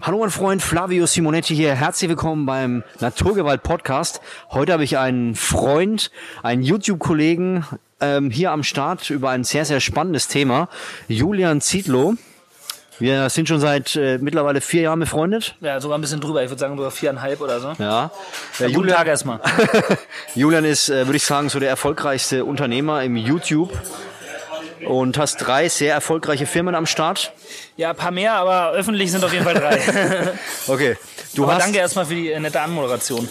Hallo mein Freund, Flavio Simonetti hier. Herzlich willkommen beim Naturgewalt-Podcast. Heute habe ich einen Freund, einen YouTube-Kollegen hier am Start über ein sehr, sehr spannendes Thema. Julian Zietlow. Wir sind schon seit mittlerweile 4 Jahren befreundet. Ja, sogar ein bisschen drüber. Ich würde sagen, sogar 4,5 oder so. Ja. Guten Tag erstmal. Julian ist, würde ich sagen, so der erfolgreichste Unternehmer im YouTube. Und hast 3 sehr erfolgreiche Firmen am Start. Ja, ein paar mehr, aber öffentlich sind auf jeden Fall 3. Okay. Danke erstmal für die nette Anmoderation.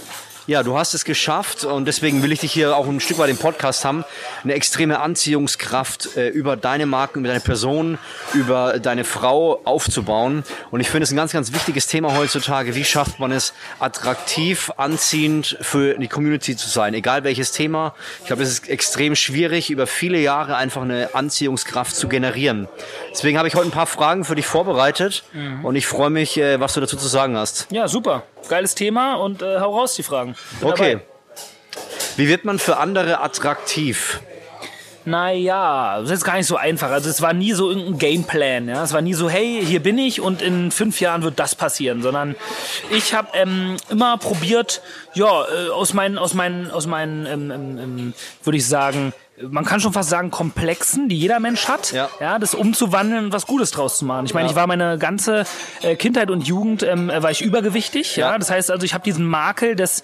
Ja, du hast es geschafft und deswegen will ich dich hier auch ein Stück weit im Podcast haben. Eine extreme Anziehungskraft über deine Marken, über deine Person, über deine Frau aufzubauen. Und ich finde es ein ganz, ganz wichtiges Thema heutzutage. Wie schafft man es, attraktiv, anziehend für die Community zu sein? Egal welches Thema. Ich glaube, es ist extrem schwierig, über viele Jahre einfach eine Anziehungskraft zu generieren. Deswegen habe ich heute ein paar Fragen für dich vorbereitet und ich freue mich, was du dazu zu sagen hast. Ja, super. Geiles Thema und hau raus die Fragen. Okay. Wie wird man für andere attraktiv? Naja, das ist gar nicht so einfach. Also es war nie so irgendein Gameplan. Ja? Es war nie so, hey, hier bin ich und in 5 Jahren wird das passieren. Sondern ich habe immer probiert, ja, aus meinen würde ich sagen, man kann schon fast sagen, Komplexen, die jeder Mensch hat, ja das umzuwandeln und was Gutes draus zu machen. Ich meine, ich war meine ganze Kindheit und Jugend, war ich übergewichtig. Ja. Das heißt also, ich habe diesen Makel des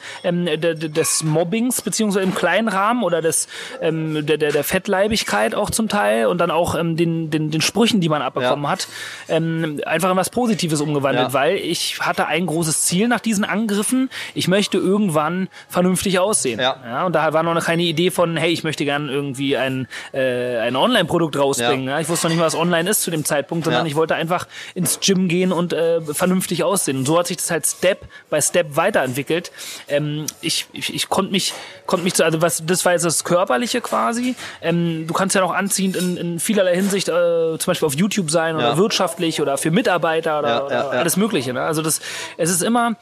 Mobbings, beziehungsweise im kleinen Rahmen oder der Fettleibigkeit auch zum Teil und dann auch den Sprüchen, die man abbekommen hat, einfach in was Positives umgewandelt, weil ich hatte ein großes Ziel nach diesen Angriffen. Ich möchte irgendwann vernünftig aussehen. Ja. Ja, und da war noch keine Idee von, hey, ich möchte gerne irgendwie ein Online-Produkt rausbringen. Ja. Ja, ich wusste noch nicht mal, was online ist zu dem Zeitpunkt, sondern ich wollte einfach ins Gym gehen und vernünftig aussehen. Und so hat sich das halt Step by Step weiterentwickelt. Ich konnte mich, also das war jetzt das Körperliche quasi. Du kannst ja noch anziehend in vielerlei Hinsicht, zum Beispiel auf YouTube sein oder wirtschaftlich oder für Mitarbeiter oder, oder alles Mögliche. Ne? Also es ist immer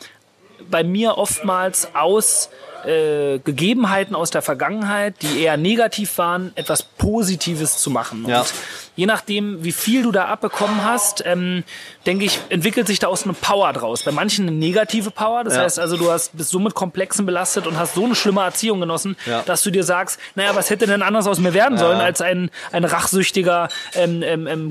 bei mir oftmals aus Gegebenheiten aus der Vergangenheit, die eher negativ waren, etwas Positives zu machen. Ja. Und je nachdem, wie viel du da abbekommen hast, denke ich, entwickelt sich da aus eine Power draus. Bei manchen eine negative Power. Das heißt also, du bist so mit Komplexen belastet und hast so eine schlimme Erziehung genossen, dass du dir sagst, naja, was hätte denn anders aus mir werden sollen als ein rachsüchtiger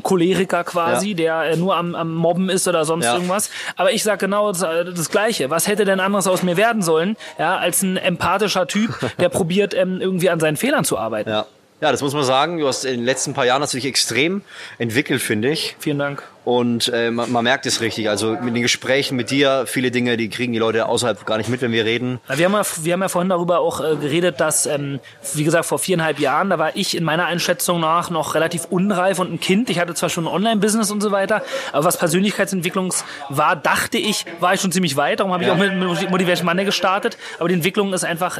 Choleriker quasi, der nur am Mobben ist oder sonst irgendwas. Aber ich sage genau das Gleiche. Was hätte denn anders aus mir werden sollen, ja, als ein empathischer Typ, der probiert, irgendwie an seinen Fehlern zu arbeiten. Ja. Ja, das muss man sagen. Du hast in den letzten paar Jahren natürlich extrem entwickelt, finde ich. Vielen Dank. Und man merkt es richtig. Also mit den Gesprächen mit dir, viele Dinge, die kriegen die Leute außerhalb gar nicht mit, wenn wir reden. Wir haben ja vorhin darüber auch geredet, dass, wie gesagt, vor 4,5 Jahren, da war ich in meiner Einschätzung nach noch relativ unreif und ein Kind. Ich hatte zwar schon ein Online-Business und so weiter, aber was Persönlichkeitsentwicklung war, dachte ich, war ich schon ziemlich weit. Darum habe ich auch mit Motivation Manne gestartet. Aber die Entwicklung ist einfach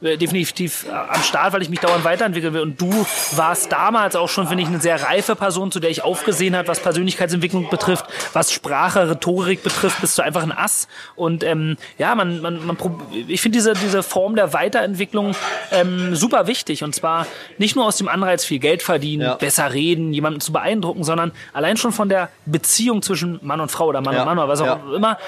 definitiv am Start, weil ich mich dauernd weiterentwickeln will. Und du warst damals auch schon, finde ich, eine sehr reife Person, zu der ich aufgesehen habe, was Persönlichkeitsentwicklung betrifft, was Sprache, Rhetorik betrifft, bist du einfach ein Ass. Und ich finde diese Form der Weiterentwicklung super wichtig. Und zwar nicht nur aus dem Anreiz, viel Geld verdienen, besser reden, jemanden zu beeindrucken, sondern allein schon von der Beziehung zwischen Mann und Frau oder Mann und Mann oder was auch immer,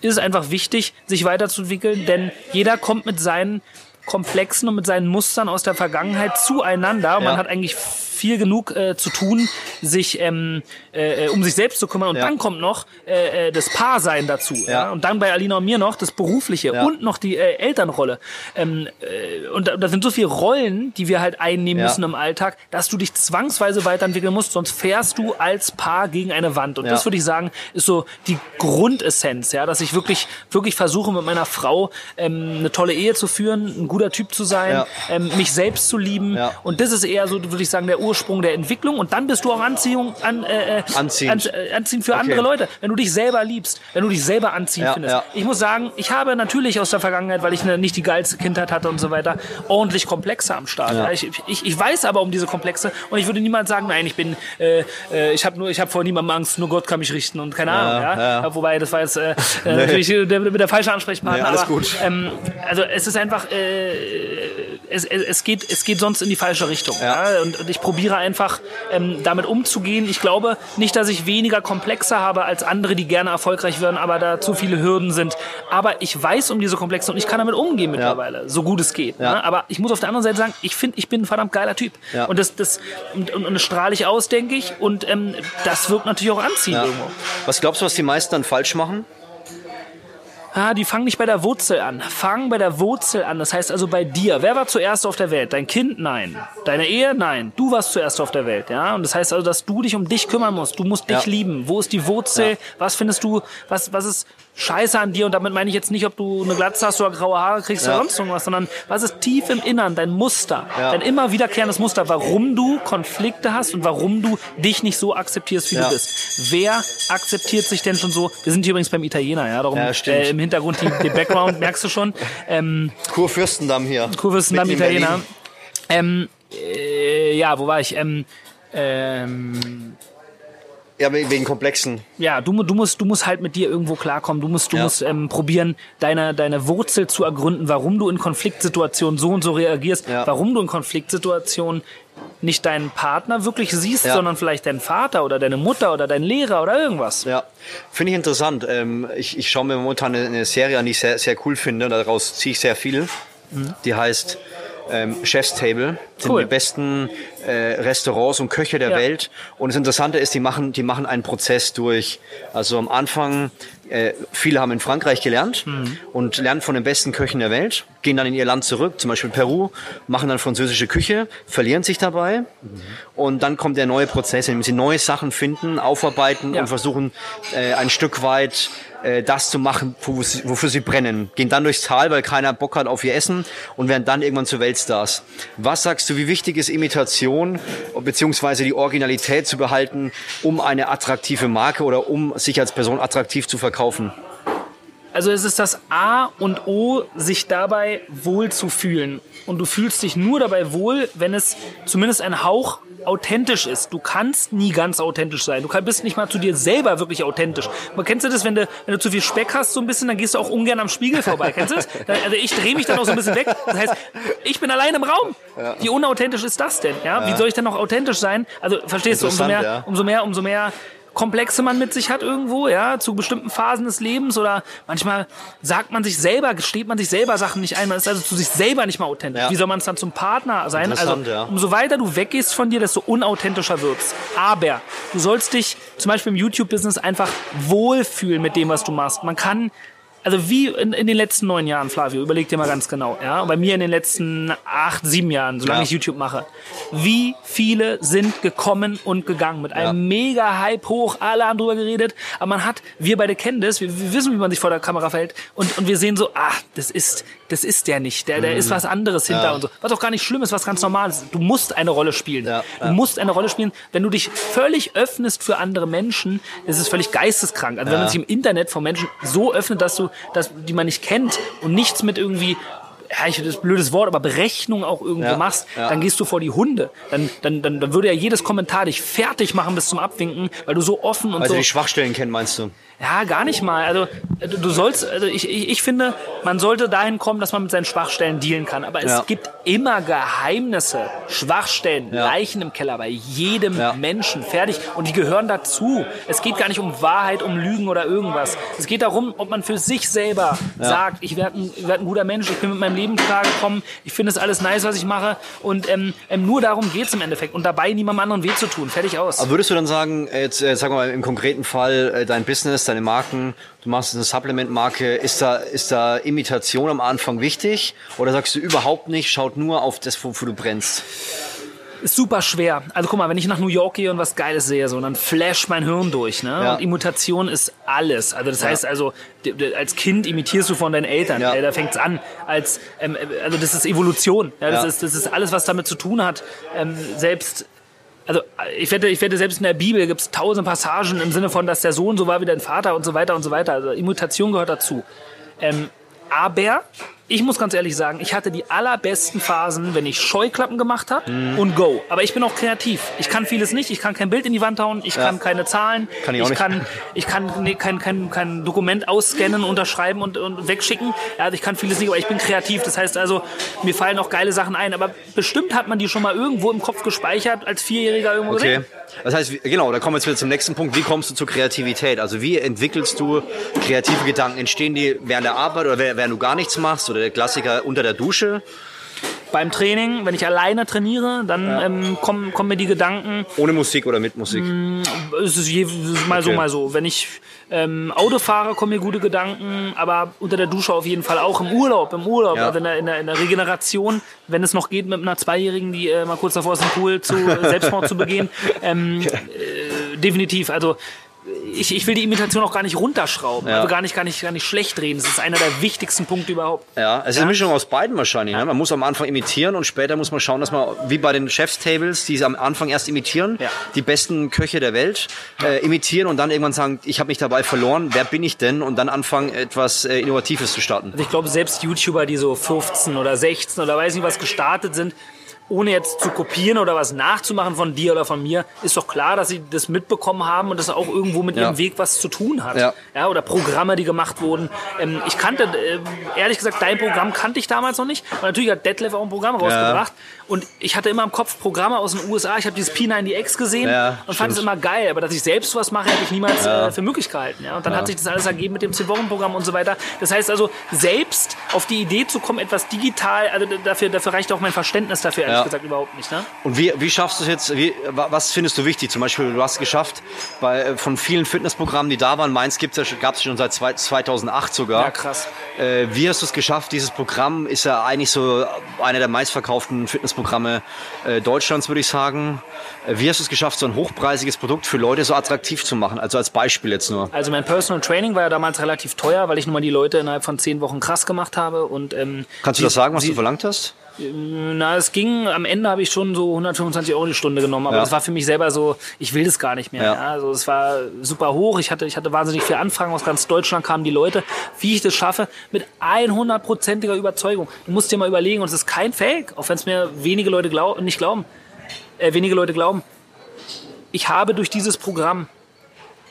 ist es einfach wichtig, sich weiterzuentwickeln, denn jeder kommt mit seinen Komplexen und mit seinen Mustern aus der Vergangenheit zueinander. Man hat eigentlich viel genug zu tun, sich um sich selbst zu kümmern. Und dann kommt noch das Paarsein dazu. Ja. Ja? Und dann bei Alina und mir noch das Berufliche und noch die Elternrolle. Und da sind so viele Rollen, die wir halt einnehmen müssen im Alltag, dass du dich zwangsweise weiterentwickeln musst, sonst fährst du als Paar gegen eine Wand. Und das würde ich sagen, ist so die Grundessenz, ja? Dass ich wirklich versuche, mit meiner Frau eine tolle Ehe zu führen, ein guter Typ zu sein, mich selbst zu lieben. Ja. Und das ist eher so, würde ich sagen, der Ursprung der Entwicklung. Und dann bist du auch anziehend für andere Leute. Wenn du dich selber liebst, wenn du dich selber anziehend findest. Ja. Ich muss sagen, ich habe natürlich aus der Vergangenheit, weil ich nicht die geilste Kindheit hatte und so weiter, ordentlich Komplexe am Start. Ja. Ich weiß aber um diese Komplexe und ich würde niemals sagen, nein, ich habe vor niemandem Angst, nur Gott kann mich richten und keine Ahnung. Ja. Ja, wobei, das war jetzt natürlich mit der falschen Ansprechpartner. Ja, alles gut. Also es ist einfach es geht sonst in die falsche Richtung. Ja. Ja? Und ich probiere einfach, damit umzugehen. Ich glaube nicht, dass ich weniger Komplexe habe als andere, die gerne erfolgreich werden, aber da zu viele Hürden sind. Aber ich weiß um diese Komplexe und ich kann damit umgehen mittlerweile, so gut es geht. Ja. Ne? Aber ich muss auf der anderen Seite sagen, ich finde, ich bin ein verdammt geiler Typ. Ja. Und das strahle ich aus, denke ich. Und das wirkt natürlich auch anziehend irgendwo. Was glaubst du, was die meisten dann falsch machen? Ah, die fangen nicht bei der Wurzel an. Fangen bei der Wurzel an, das heißt also bei dir. Wer war zuerst auf der Welt? Dein Kind? Nein. Deine Ehe? Nein. Du warst zuerst auf der Welt. Ja? Und das heißt also, dass du dich um dich kümmern musst. Du musst dich lieben. Wo ist die Wurzel? Ja. Was findest du, was ist scheiße an dir? Und damit meine ich jetzt nicht, ob du eine Glatze hast oder graue Haare kriegst oder sonst irgendwas, sondern was ist tief im Innern, dein Muster, dein immer wiederkehrendes Muster, warum du Konflikte hast und warum du dich nicht so akzeptierst, wie du bist. Wer akzeptiert sich denn schon so? Wir sind hier übrigens beim Italiener, darum im Hintergrund den Background, merkst du schon. Kurfürstendamm hier. Kurfürstendamm, Italiener. Wo war ich? Ja, wegen Komplexen. Ja, du musst halt mit dir irgendwo klarkommen. Du musst probieren, deine Wurzel zu ergründen, warum du in Konfliktsituationen so und so reagierst, warum du in Konfliktsituationen nicht deinen Partner wirklich siehst, sondern vielleicht deinen Vater oder deine Mutter oder deinen Lehrer oder irgendwas. Ja, finde ich interessant. Ich schaue mir momentan eine Serie an, die ich sehr, sehr cool finde. Daraus ziehe ich sehr viel. Mhm. Die heißt Chef's Table, sind die besten Restaurants und Köche der Welt. Und das Interessante ist, die machen einen Prozess durch. Also am Anfang, viele haben in Frankreich gelernt und lernen von den besten Köchen der Welt, gehen dann in ihr Land zurück, zum Beispiel Peru, machen dann französische Küche, verlieren sich dabei und dann kommt der neue Prozess, in dem sie neue Sachen finden, aufarbeiten und versuchen ein Stück weit das zu machen, wofür sie brennen. Gehen dann durchs Tal, weil keiner Bock hat auf ihr Essen und werden dann irgendwann zu Weltstars. Was sagst du, wie wichtig ist Imitation bzw. die Originalität zu behalten, um eine attraktive Marke oder um sich als Person attraktiv zu verkaufen? Also es ist das A und O, sich dabei wohl zu fühlen. Und du fühlst dich nur dabei wohl, wenn es zumindest ein Hauch authentisch ist. Du kannst nie ganz authentisch sein. Du bist nicht mal zu dir selber wirklich authentisch. Man kennst du das, wenn du zu viel Speck hast, so ein bisschen, dann gehst du auch ungern am Spiegel vorbei. Kennst du das? Also ich drehe mich dann auch so ein bisschen weg. Das heißt, ich bin allein im Raum. Ja. Wie unauthentisch ist das denn? Ja? Wie soll ich denn noch authentisch sein? Also verstehst du, umso mehr Komplexe man mit sich hat irgendwo, zu bestimmten Phasen des Lebens oder manchmal gesteht man sich selber Sachen nicht ein, man ist also zu sich selber nicht mal authentisch. Ja. Wie soll man es dann zum Partner sein? Also umso weiter du weggehst von dir, desto unauthentischer wird's. Aber du sollst dich zum Beispiel im YouTube-Business einfach wohlfühlen mit dem, was du machst. Man kann, also wie in den letzten 9 Jahren, Flavio, überleg dir mal ganz genau, bei mir in den letzten 8-7 Jahren, solange ich YouTube mache, wie viele sind gekommen und gegangen mit einem mega Hype hoch, alle haben drüber geredet, aber wir beide kennen das, wir wissen, wie man sich vor der Kamera verhält und wir sehen so, das ist der nicht, der ist was anderes hinter und so, was auch gar nicht schlimm ist, was ganz normal ist. Du musst eine Rolle spielen. Du musst eine Rolle spielen, wenn du dich völlig öffnest für andere Menschen, das ist völlig geisteskrank. Also wenn man sich im Internet vor Menschen so öffnet, dass du, die man nicht kennt und nichts mit irgendwie, das ist ein blödes Wort, aber Berechnung auch irgendwo machst, dann gehst du vor die Hunde. Dann würde ja jedes Kommentar dich fertig machen bis zum Abwinken, weil du so offen und also so... Also die Schwachstellen kennen, meinst du? Ja, gar nicht mal. Also ich finde, man sollte dahin kommen, dass man mit seinen Schwachstellen dealen kann. Aber es gibt immer Geheimnisse, Schwachstellen, Leichen im Keller bei jedem Menschen. Fertig. Und die gehören dazu. Es geht gar nicht um Wahrheit, um Lügen oder irgendwas. Es geht darum, ob man für sich selber sagt, ich werd ein guter Mensch, ich bin mit meinem Leben klargekommen, ich finde es alles nice, was ich mache. Und nur darum geht's im Endeffekt. Und dabei niemandem anderen weh zu tun. Fertig, aus. Aber würdest du dann sagen, jetzt sagen wir mal im konkreten Fall, dein Business, deine Marken, du machst eine Supplement-Marke, ist da Imitation am Anfang wichtig? Oder sagst du überhaupt nicht, schaut nur auf das, wofür du brennst? Ist super schwer. Also guck mal, wenn ich nach New York gehe und was Geiles sehe, so, dann flasht mein Hirn durch. Ne? Ja. Und Imitation ist alles. Also das heißt also, als Kind imitierst du von deinen Eltern. Ja. Da fängt's an. Also das ist Evolution. Ja, das ist alles, was damit zu tun hat. Also ich wette, selbst in der Bibel gibt es 1000 Passagen im Sinne von, dass der Sohn so war wie dein Vater und so weiter und so weiter. Also Imitation gehört dazu. Aber Ich muss ganz ehrlich sagen, ich hatte die allerbesten Phasen, wenn ich Scheuklappen gemacht habe und go. Aber ich bin auch kreativ. Ich kann vieles nicht. Ich kann kein Bild in die Wand hauen. Ich kann keine Zahlen. Kann ich auch nicht. Ich kann kein Dokument ausscannen, unterschreiben und wegschicken. Also ich kann vieles nicht, aber ich bin kreativ. Das heißt also, mir fallen auch geile Sachen ein. Aber bestimmt hat man die schon mal irgendwo im Kopf gespeichert, als Vierjähriger irgendwo gesehen. Das heißt, genau, da kommen wir jetzt wieder zum nächsten Punkt. Wie kommst du zur Kreativität? Also wie entwickelst du kreative Gedanken? Entstehen die während der Arbeit oder während du gar nichts machst? Oder der Klassiker unter der Dusche? Beim Training, wenn ich alleine trainiere, dann kommen mir die Gedanken. Ohne Musik oder mit Musik? Es ist mal so, mal so. Wenn ich Auto fahre, kommen mir gute Gedanken, aber unter der Dusche auf jeden Fall auch. Im Urlaub, ja. Also in der Regeneration, wenn es noch geht, mit einer Zweijährigen, die mal kurz davor ist, im Pool Selbstmord zu begehen. Definitiv, also Ich will die Imitation auch gar nicht runterschrauben, also gar nicht schlecht reden. Das ist einer der wichtigsten Punkte überhaupt. Ja, es ist eine Mischung aus beiden wahrscheinlich. Ja. Ne? Man muss am Anfang imitieren und später muss man schauen, dass man, wie bei den Chef's Tables, die am Anfang erst imitieren, die besten Köche der Welt imitieren und dann irgendwann sagen, ich habe mich dabei verloren, wer bin ich denn? Und dann anfangen, etwas Innovatives zu starten. Also ich glaube, selbst YouTuber, die so 15 oder 16 oder weiß nicht was gestartet sind, ohne jetzt zu kopieren oder was nachzumachen von dir oder von mir, ist doch klar, dass sie das mitbekommen haben und das auch irgendwo mit ihrem Weg was zu tun hat. Ja. Ja, oder Programme, die gemacht wurden. Ich kannte, ehrlich gesagt, dein Programm kannte ich damals noch nicht. Und natürlich hat Detlef auch ein Programm rausgebracht. Und ich hatte immer im Kopf Programme aus den USA. Ich habe dieses P90X gesehen und fand es immer geil. Aber dass ich selbst was mache, hätte ich niemals für möglich gehalten. Ja? Und dann hat sich das alles ergeben mit dem Ziel-Wochen-Programm und so weiter. Das heißt also, selbst auf die Idee zu kommen, etwas digital, also dafür reicht auch mein Verständnis dafür, ehrlich gesagt, überhaupt nicht. Ne? Und wie schaffst du es jetzt, was findest du wichtig? Zum Beispiel, du hast geschafft, von vielen Fitnessprogrammen, die da waren, meins gab es schon seit 2008 sogar. Ja, krass. Wie hast du es geschafft? Dieses Programm ist ja eigentlich so einer der meistverkauften Fitnessprogramme Deutschlands, würde ich sagen. Wie hast du es geschafft, so ein hochpreisiges Produkt für Leute so attraktiv zu machen? Also als Beispiel jetzt nur. Also mein Personal Training war ja damals relativ teuer, weil ich nun mal die Leute innerhalb von 10 Wochen krass gemacht habe. Und, kannst du das sagen, was du verlangt hast? Na, es ging, am Ende habe ich schon so 125 € die Stunde genommen, aber das war für mich selber so, ich will das gar nicht mehr. Ja. Also es war super hoch, ich hatte wahnsinnig viele Anfragen, aus ganz Deutschland kamen die Leute, wie ich das schaffe, mit 100%iger Überzeugung. Du musst dir mal überlegen, und es ist kein Fake, auch wenn es mir wenige Leute glauben. Ich habe durch dieses Programm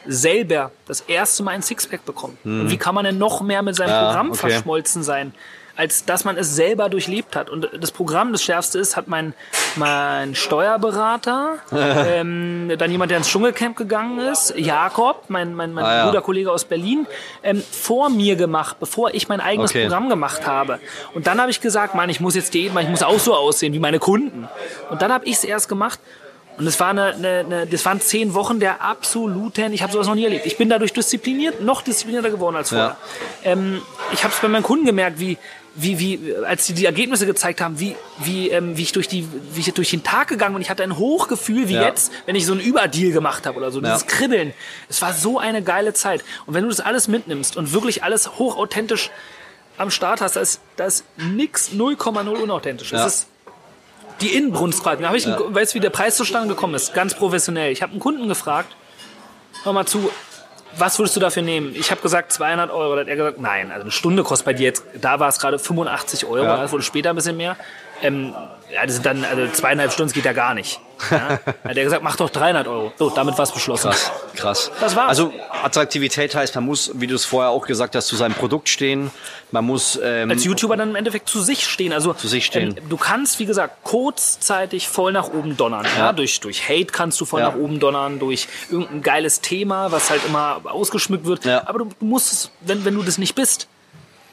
selber das erste Mal ein Sixpack bekommen. Und wie kann man denn noch mehr mit seinem Programm verschmolzen sein, als dass man es selber durchlebt hat? Und das Programm, das Schärfste ist, hat mein Steuerberater, dann jemand, der ins Dschungelcamp gegangen ist, Jakob, mein guter Kollege aus Berlin, vor mir gemacht, bevor ich mein eigenes Programm gemacht habe. Und dann habe ich gesagt, Mann, ich muss jetzt Diät machen, ich muss auch so aussehen wie meine Kunden. Und dann habe ich es erst gemacht. Und das war das waren 10 Wochen der absoluten, ich habe sowas noch nie erlebt. Ich bin dadurch noch disziplinierter geworden als vorher. Ja. Ich habe es bei meinen Kunden gemerkt, wie als die Ergebnisse gezeigt haben, wie ich durch den Tag gegangen bin, und ich hatte ein Hochgefühl wie jetzt, wenn ich so einen Überdeal gemacht habe oder so, dieses Kribbeln. Es war so eine geile Zeit. Und wenn du das alles mitnimmst und wirklich alles hochauthentisch am Start hast, da ist nix 0,0 unauthentisch. Ja. Die Inbrunst gerade. Da habe ich, weißt du, wie der Preis zustande gekommen ist? Ganz professionell. Ich habe einen Kunden gefragt, hör mal zu, was würdest du dafür nehmen? Ich habe gesagt 200 €. Da hat er gesagt, nein, also eine Stunde kostet bei dir jetzt, da war es gerade 85 €, das wurde später ein bisschen mehr. Das sind dann, also 2,5 Stunden, das geht ja gar nicht. Ja? Hat er gesagt, mach doch 300 €. So, damit war es beschlossen. Krass. Das war's. Also Attraktivität heißt, man muss, wie du es vorher auch gesagt hast, zu seinem Produkt stehen. Man muss als YouTuber dann im Endeffekt zu sich stehen. Also zu sich stehen. Du kannst, wie gesagt, kurzzeitig voll nach oben donnern. Ja? Durch Hate kannst du voll nach oben donnern, durch irgendein geiles Thema, was halt immer ausgeschmückt wird. Ja. Aber du musst, wenn du das nicht bist,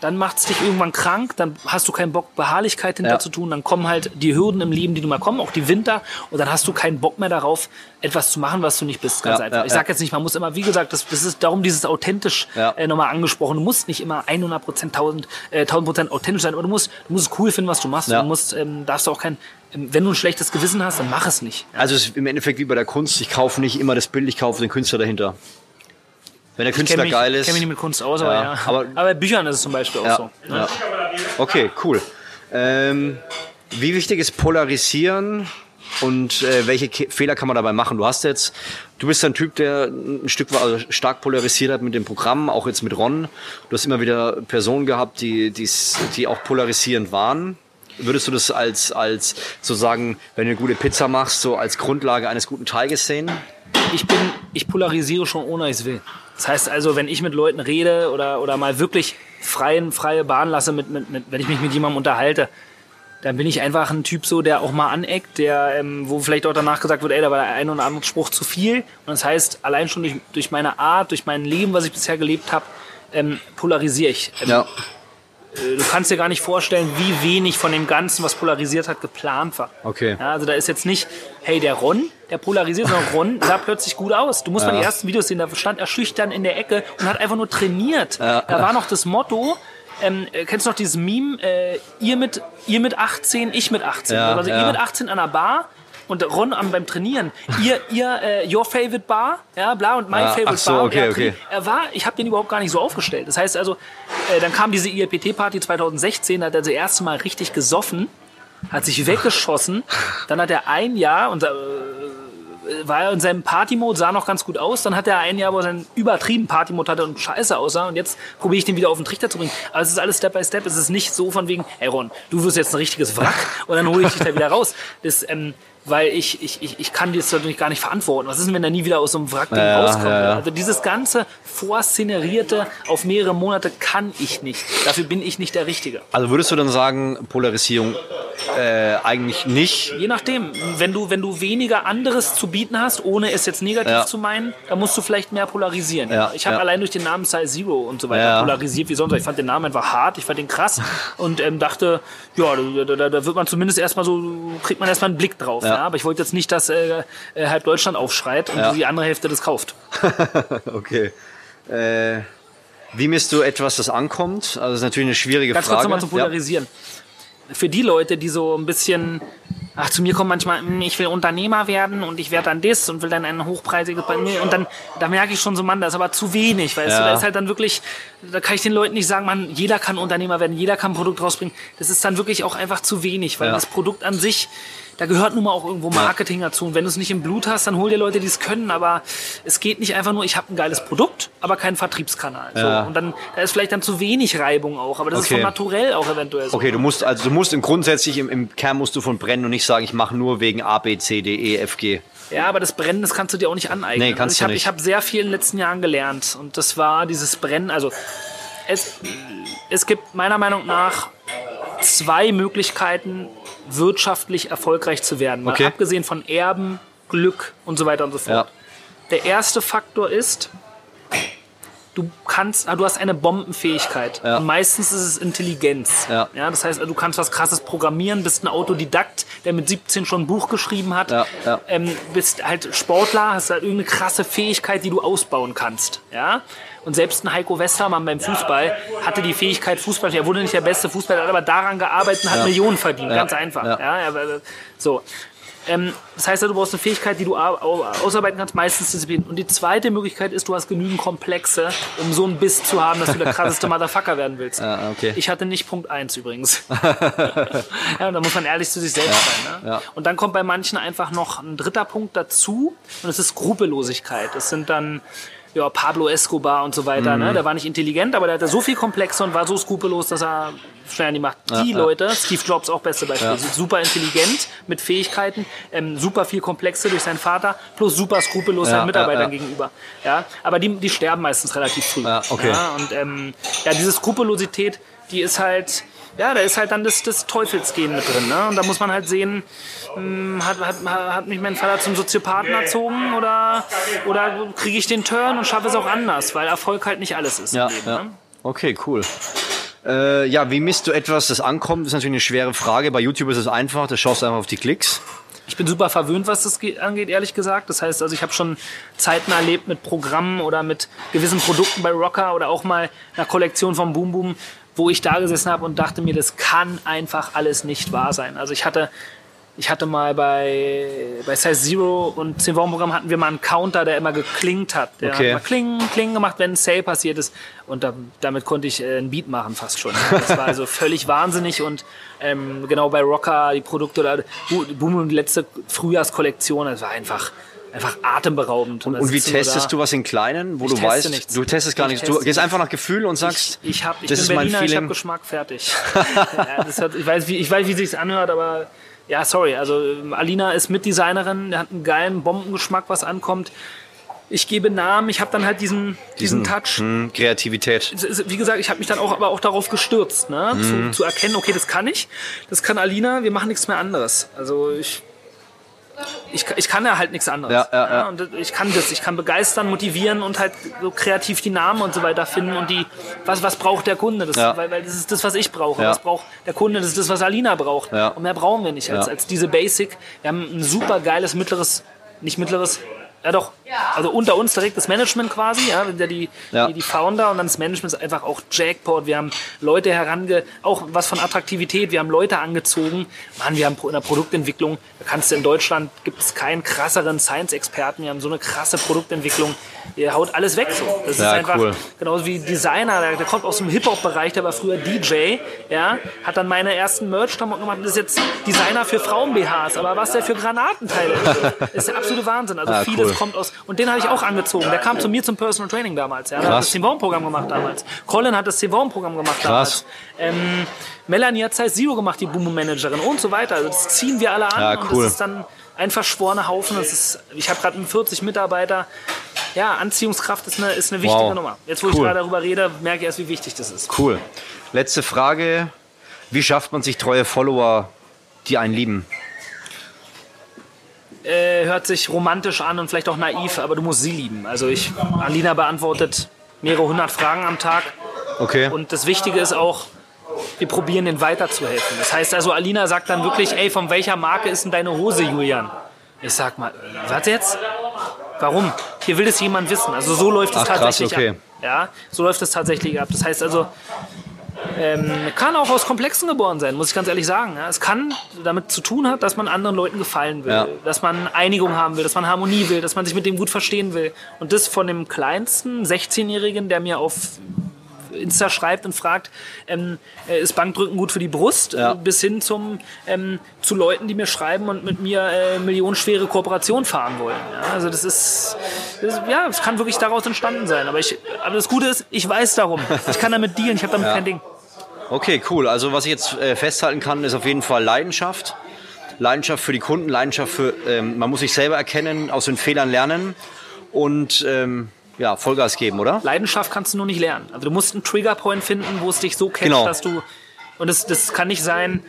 dann macht es dich irgendwann krank, dann hast du keinen Bock, Beharrlichkeit hinter zu tun, dann kommen halt die Hürden im Leben, die nun mal kommen, auch die Winter, und dann hast du keinen Bock mehr darauf, etwas zu machen, was du nicht bist, ganz einfach. Ich sag jetzt nicht, man muss immer, wie gesagt, das ist darum dieses authentisch nochmal angesprochen, du musst nicht immer 100% authentisch sein, aber du musst es cool finden, was du machst, du musst, darfst du auch kein... Wenn du ein schlechtes Gewissen hast, dann mach es nicht. Also es ist im Endeffekt wie bei der Kunst, ich kaufe nicht immer das Bild, ich kaufe den Künstler dahinter. Wenn der Künstler geil ist. Ich kenne mich nicht mit Kunst aus, aber bei Büchern ist es zum Beispiel auch so. Ne? Ja. Okay, cool. Wie wichtig ist Polarisieren und welche Fehler kann man dabei machen? Du bist ein Typ, der ein Stück weit stark polarisiert hat mit dem Programm, auch jetzt mit Ron. Du hast immer wieder Personen gehabt, die auch polarisierend waren. Würdest du das als sozusagen, wenn du eine gute Pizza machst, so als Grundlage eines guten Teiges sehen? Ich polarisiere schon, ohne ich es will. Das heißt also, wenn ich mit Leuten rede oder mal wirklich freie Bahn lasse, wenn ich mich mit jemandem unterhalte, dann bin ich einfach ein Typ so, der auch mal aneckt, wo vielleicht auch danach gesagt wird, da war der ein oder andere Spruch zu viel. Und das heißt, allein schon durch meine Art, durch mein Leben, was ich bisher gelebt habe, polarisiere ich. Ja. Du kannst dir gar nicht vorstellen, wie wenig von dem Ganzen, was polarisiert hat, geplant war. Okay. Ja, also da ist jetzt nicht, hey, der Ron, der polarisiert, sondern Ron sah plötzlich gut aus. Du musst mal die ersten Videos sehen, da stand er schüchtern in der Ecke und hat einfach nur trainiert. Ja. Da war noch das Motto, kennst du noch dieses Meme, ihr mit 18, ich mit 18. Ja, also ihr mit 18 an der Bar und Ron beim Trainieren. Your favorite bar, ja, bla, und my favorite so, bar. Okay. Ich habe den überhaupt gar nicht so aufgestellt. Das heißt also, dann kam diese IRPT-Party 2016, da hat er das erste Mal richtig gesoffen, hat sich weggeschossen, dann hat er ein Jahr, und war er in seinem Party-Mode, sah noch ganz gut aus, dann hat er ein Jahr, wo er seinen übertrieben Party-Mode hatte und scheiße aussah, und jetzt probiere ich den wieder auf den Trichter zu bringen. Aber es ist alles Step by Step, es ist nicht so von wegen, hey Ron, du wirst jetzt ein richtiges Wrack und dann hole ich dich da wieder raus. Das, weil ich kann das natürlich gar nicht verantworten. Was ist denn, wenn er nie wieder aus so einem Wrackding rauskommt? Ja. Also dieses ganze Vorszenerierte auf mehrere Monate kann ich nicht. Dafür bin ich nicht der Richtige. Also würdest du dann sagen, Polarisierung eigentlich nicht? Je nachdem. Wenn du weniger anderes zu bieten hast, ohne es jetzt negativ zu meinen, dann musst du vielleicht mehr polarisieren. Ja. Ich habe allein durch den Namen Size Zero und so weiter polarisiert wie sonst. Ich fand den Namen einfach hart, ich fand den krass und dachte, ja, da wird man zumindest erstmal so, kriegt man erstmal einen Blick drauf. Ja. Ja, aber ich wollte jetzt nicht, dass halb Deutschland aufschreit und die andere Hälfte das kauft. Okay. Wie misst du etwas, das ankommt? Also das ist natürlich eine schwierige Frage. Ganz kurz nochmal zum Polarisieren. Ja. Für die Leute, die so ein bisschen, zu mir kommen manchmal, ich will Unternehmer werden und ich werde dann das und will dann ein hochpreisiges, und dann, da merke ich schon so, Mann, das ist aber zu wenig, weißt du, da ist halt dann wirklich, da kann ich den Leuten nicht sagen, Mann, jeder kann Unternehmer werden, jeder kann ein Produkt rausbringen. Das ist dann wirklich auch einfach zu wenig, weil das Produkt an sich, da gehört nun mal auch irgendwo Marketing dazu. Und wenn du es nicht im Blut hast, dann hol dir Leute, die es können. Aber es geht nicht einfach nur, ich habe ein geiles Produkt, aber keinen Vertriebskanal. Ja. So. Und dann da ist vielleicht dann zu wenig Reibung auch. Aber das ist von naturell auch eventuell so. Okay, du musst grundsätzlich im Kern musst du von brennen und nicht sagen, ich mache nur wegen A, B, C, D, E, F, G. Ja, aber das Brennen, das kannst du dir auch nicht aneignen. Nee, kannst du nicht. Ich habe sehr viel in den letzten Jahren gelernt. Und das war dieses Brennen. Also es gibt meiner Meinung nach zwei Möglichkeiten, wirtschaftlich erfolgreich zu werden. Okay. Mal abgesehen von Erben, Glück und so weiter und so fort. Ja. Der erste Faktor ist, du hast eine Bombenfähigkeit. Ja. Und meistens ist es Intelligenz. Ja. Ja, das heißt, du kannst was Krasses programmieren, bist ein Autodidakt, der mit 17 schon ein Buch geschrieben hat. Ja. Ja. Bist halt Sportler, hast halt irgendeine krasse Fähigkeit, die du ausbauen kannst. Ja? Und selbst ein Heiko Westermann beim Fußball hatte die Fähigkeit, Fußball, er wurde nicht der beste Fußballer, hat aber daran gearbeitet und hat Millionen verdient, ganz einfach. Ja. Ja, so. Das heißt, du brauchst eine Fähigkeit, die du ausarbeiten kannst, meistens Disziplin. Und die zweite Möglichkeit ist, du hast genügend Komplexe, um so einen Biss zu haben, dass du der krasseste Motherfucker werden willst. Ja, okay. Ich hatte nicht Punkt 1 übrigens. Ja, da muss man ehrlich zu sich selbst sein. Ne? Ja. Und dann kommt bei manchen einfach noch ein dritter Punkt dazu, und das ist Skrupellosigkeit. Das sind dann Pablo Escobar und so weiter. Ne? Der war nicht intelligent, aber der hatte so viel Komplexe und war so skrupellos, dass er schnell an die Macht. Leute, Steve Jobs auch beste Beispiel, sind super intelligent mit Fähigkeiten, super viel Komplexe durch seinen Vater, plus super skrupellos seinen Mitarbeitern gegenüber. Ja? Aber die sterben meistens relativ früh. Ja, okay. Ja? Und diese Skrupellosität, die ist halt, da ist halt dann das Teufelsgehen mit drin. Ne? Und da muss man halt sehen, hat mich mein Vater zum Soziopathen erzogen oder kriege ich den Turn und schaffe es auch anders, weil Erfolg halt nicht alles ist im Leben. Ja. Ne? Okay, cool. Wie misst du etwas, das ankommt? Das ist natürlich eine schwere Frage. Bei YouTube ist es einfach, das schaust du einfach auf die Klicks. Ich bin super verwöhnt, was das angeht, ehrlich gesagt. Das heißt, also ich habe schon Zeiten erlebt mit Programmen oder mit gewissen Produkten bei Rocker oder auch mal einer Kollektion von Boom Boom, wo ich da gesessen habe und dachte mir, das kann einfach alles nicht wahr sein. Also ich hatte Ich hatte mal bei Size Zero und 10-Wochen-Programm hatten wir mal einen Counter, der immer geklingt hat. Der hat mal kling gemacht, wenn ein Sale passiert ist. Und damit konnte ich einen Beat machen fast schon. Das war also völlig wahnsinnig. Und genau bei Rocker, die Produkte, oder Boom, die letzte Frühjahrskollektion, das war einfach atemberaubend. Und wie testest du was in Kleinen, wo du weißt, nichts. Du testest gar nichts, du gehst einfach nach Gefühl und sagst, ich bin Berliner, ich habe Geschmack, fertig. Ja, ich weiß, wie sich's anhört, aber ja, sorry, also Alina ist Mitdesignerin, hat einen geilen Bombengeschmack, was ankommt. Ich gebe Namen, ich habe dann halt diesen Touch. Kreativität. Wie gesagt, ich habe mich dann aber auch darauf gestürzt, ne? Zu erkennen, okay, das kann ich, das kann Alina, wir machen nichts mehr anderes. Also ich kann ja halt nichts anderes. Ja. Und ich kann begeistern, motivieren und halt so kreativ die Namen und so weiter finden und was braucht der Kunde? Weil das ist das, was ich brauche. Ja. Was braucht der Kunde? Das ist das, was Alina braucht. Ja. Und mehr brauchen wir nicht als diese Basic. Wir haben ein super geiles also unter uns direkt das Management quasi, die Founder und dann das Management ist einfach auch Jackpot. Wir haben Leute auch was von Attraktivität, wir haben Leute angezogen. Mann, wir haben in der Produktentwicklung, in Deutschland gibt es keinen krasseren Science-Experten, wir haben so eine krasse Produktentwicklung, ihr haut alles weg so. Das ist einfach cool. Genauso wie Designer, der kommt aus dem Hip-Hop-Bereich, der war früher DJ, hat dann meine ersten Merch-Klamotten gemacht und ist jetzt Designer für Frauen-BHs, aber was der für Granatenteile ist der absolute Wahnsinn. Also vieles kommt aus, und den habe ich auch angezogen. Der kam zu mir zum Personal Training damals. Ja. Der hat das 10-Wochen-Programm gemacht damals. Colin hat das 10-Wochen-Programm gemacht damals. Melanie hat Size Zero gemacht, die Boom-Managerin und so weiter. Also das ziehen wir alle an und das ist dann ein verschworener Haufen. Das ist, ich habe gerade 40 Mitarbeiter. Ja, Anziehungskraft ist eine wichtige Nummer. Jetzt, wo ich gerade darüber rede, merke ich erst, wie wichtig das ist. Cool. Letzte Frage. Wie schafft man sich treue Follower, die einen lieben? Hört sich romantisch an und vielleicht auch naiv, aber du musst sie lieben. Also Alina beantwortet mehrere hundert Fragen am Tag. Okay. Und das Wichtige ist auch, wir probieren denen weiterzuhelfen. Das heißt also, Alina sagt dann wirklich, ey, von welcher Marke ist denn deine Hose, Julian? Ich sag mal, was jetzt? Warum? Hier will es jemand wissen. Also so läuft es tatsächlich ab. Ja, so läuft es tatsächlich ab. Das heißt also, kann auch aus Komplexen geboren sein, muss ich ganz ehrlich sagen. Es kann damit zu tun haben, dass man anderen Leuten gefallen will, dass man Einigung haben will, dass man Harmonie will, dass man sich mit dem gut verstehen will. Und das von dem kleinsten 16-Jährigen, der mir auf Insta schreibt und fragt, ist Bankdrücken gut für die Brust? Ja. Bis hin zu Leuten, die mir schreiben und mit mir millionenschwere Kooperationen fahren wollen. Ja, also es kann wirklich daraus entstanden sein. Aber das Gute ist, ich weiß darum. Ich kann damit dealen, ich habe damit kein Ding. Okay, cool. Also was ich jetzt festhalten kann, ist auf jeden Fall Leidenschaft. Leidenschaft für die Kunden, Leidenschaft für, man muss sich selber erkennen, aus den Fehlern lernen und Vollgas geben, oder? Leidenschaft kannst du nur nicht lernen. Also du musst einen Triggerpoint finden, wo es dich so catcht, dass du... Und das kann nicht sein,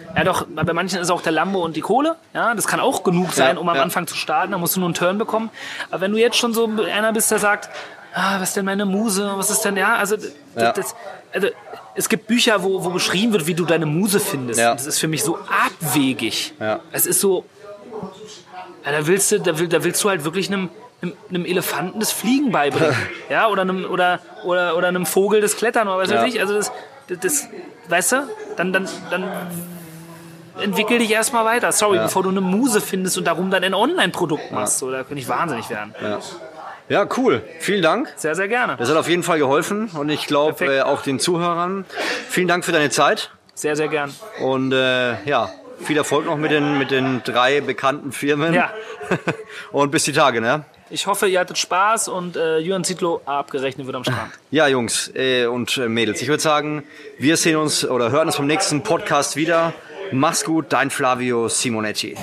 bei manchen ist auch der Lambo und die Kohle, das kann auch genug sein, um am Anfang zu starten, da musst du nur einen Turn bekommen. Aber wenn du jetzt schon so einer bist, der sagt, was ist denn meine Muse, was ist denn, es gibt Bücher, wo beschrieben wird, wie du deine Muse findest. Ja. Das ist für mich so abwegig. Ja. Es ist so, da willst du halt wirklich einem Elefanten das Fliegen beibringen, oder einem Vogel das Klettern, oder was weiß ich. Also das weißt du, dann entwickel dich erstmal weiter. Sorry, bevor du eine Muse findest und darum dann ein Online-Produkt machst, so, da könnte ich wahnsinnig werden. Ja. Ja, cool. Vielen Dank. Sehr, sehr gerne. Das hat auf jeden Fall geholfen und ich glaube auch den Zuhörern. Vielen Dank für deine Zeit. Sehr, sehr gern. Und viel Erfolg noch mit den 3 bekannten Firmen. Ja. Und bis die Tage, ne? Ich hoffe, ihr hattet Spaß und Julian Zietlow abgerechnet wird am Strand. Ja, Jungs und Mädels. Ich würde sagen, wir sehen uns oder hören uns beim nächsten Podcast wieder. Mach's gut, dein Flavio Simonetti.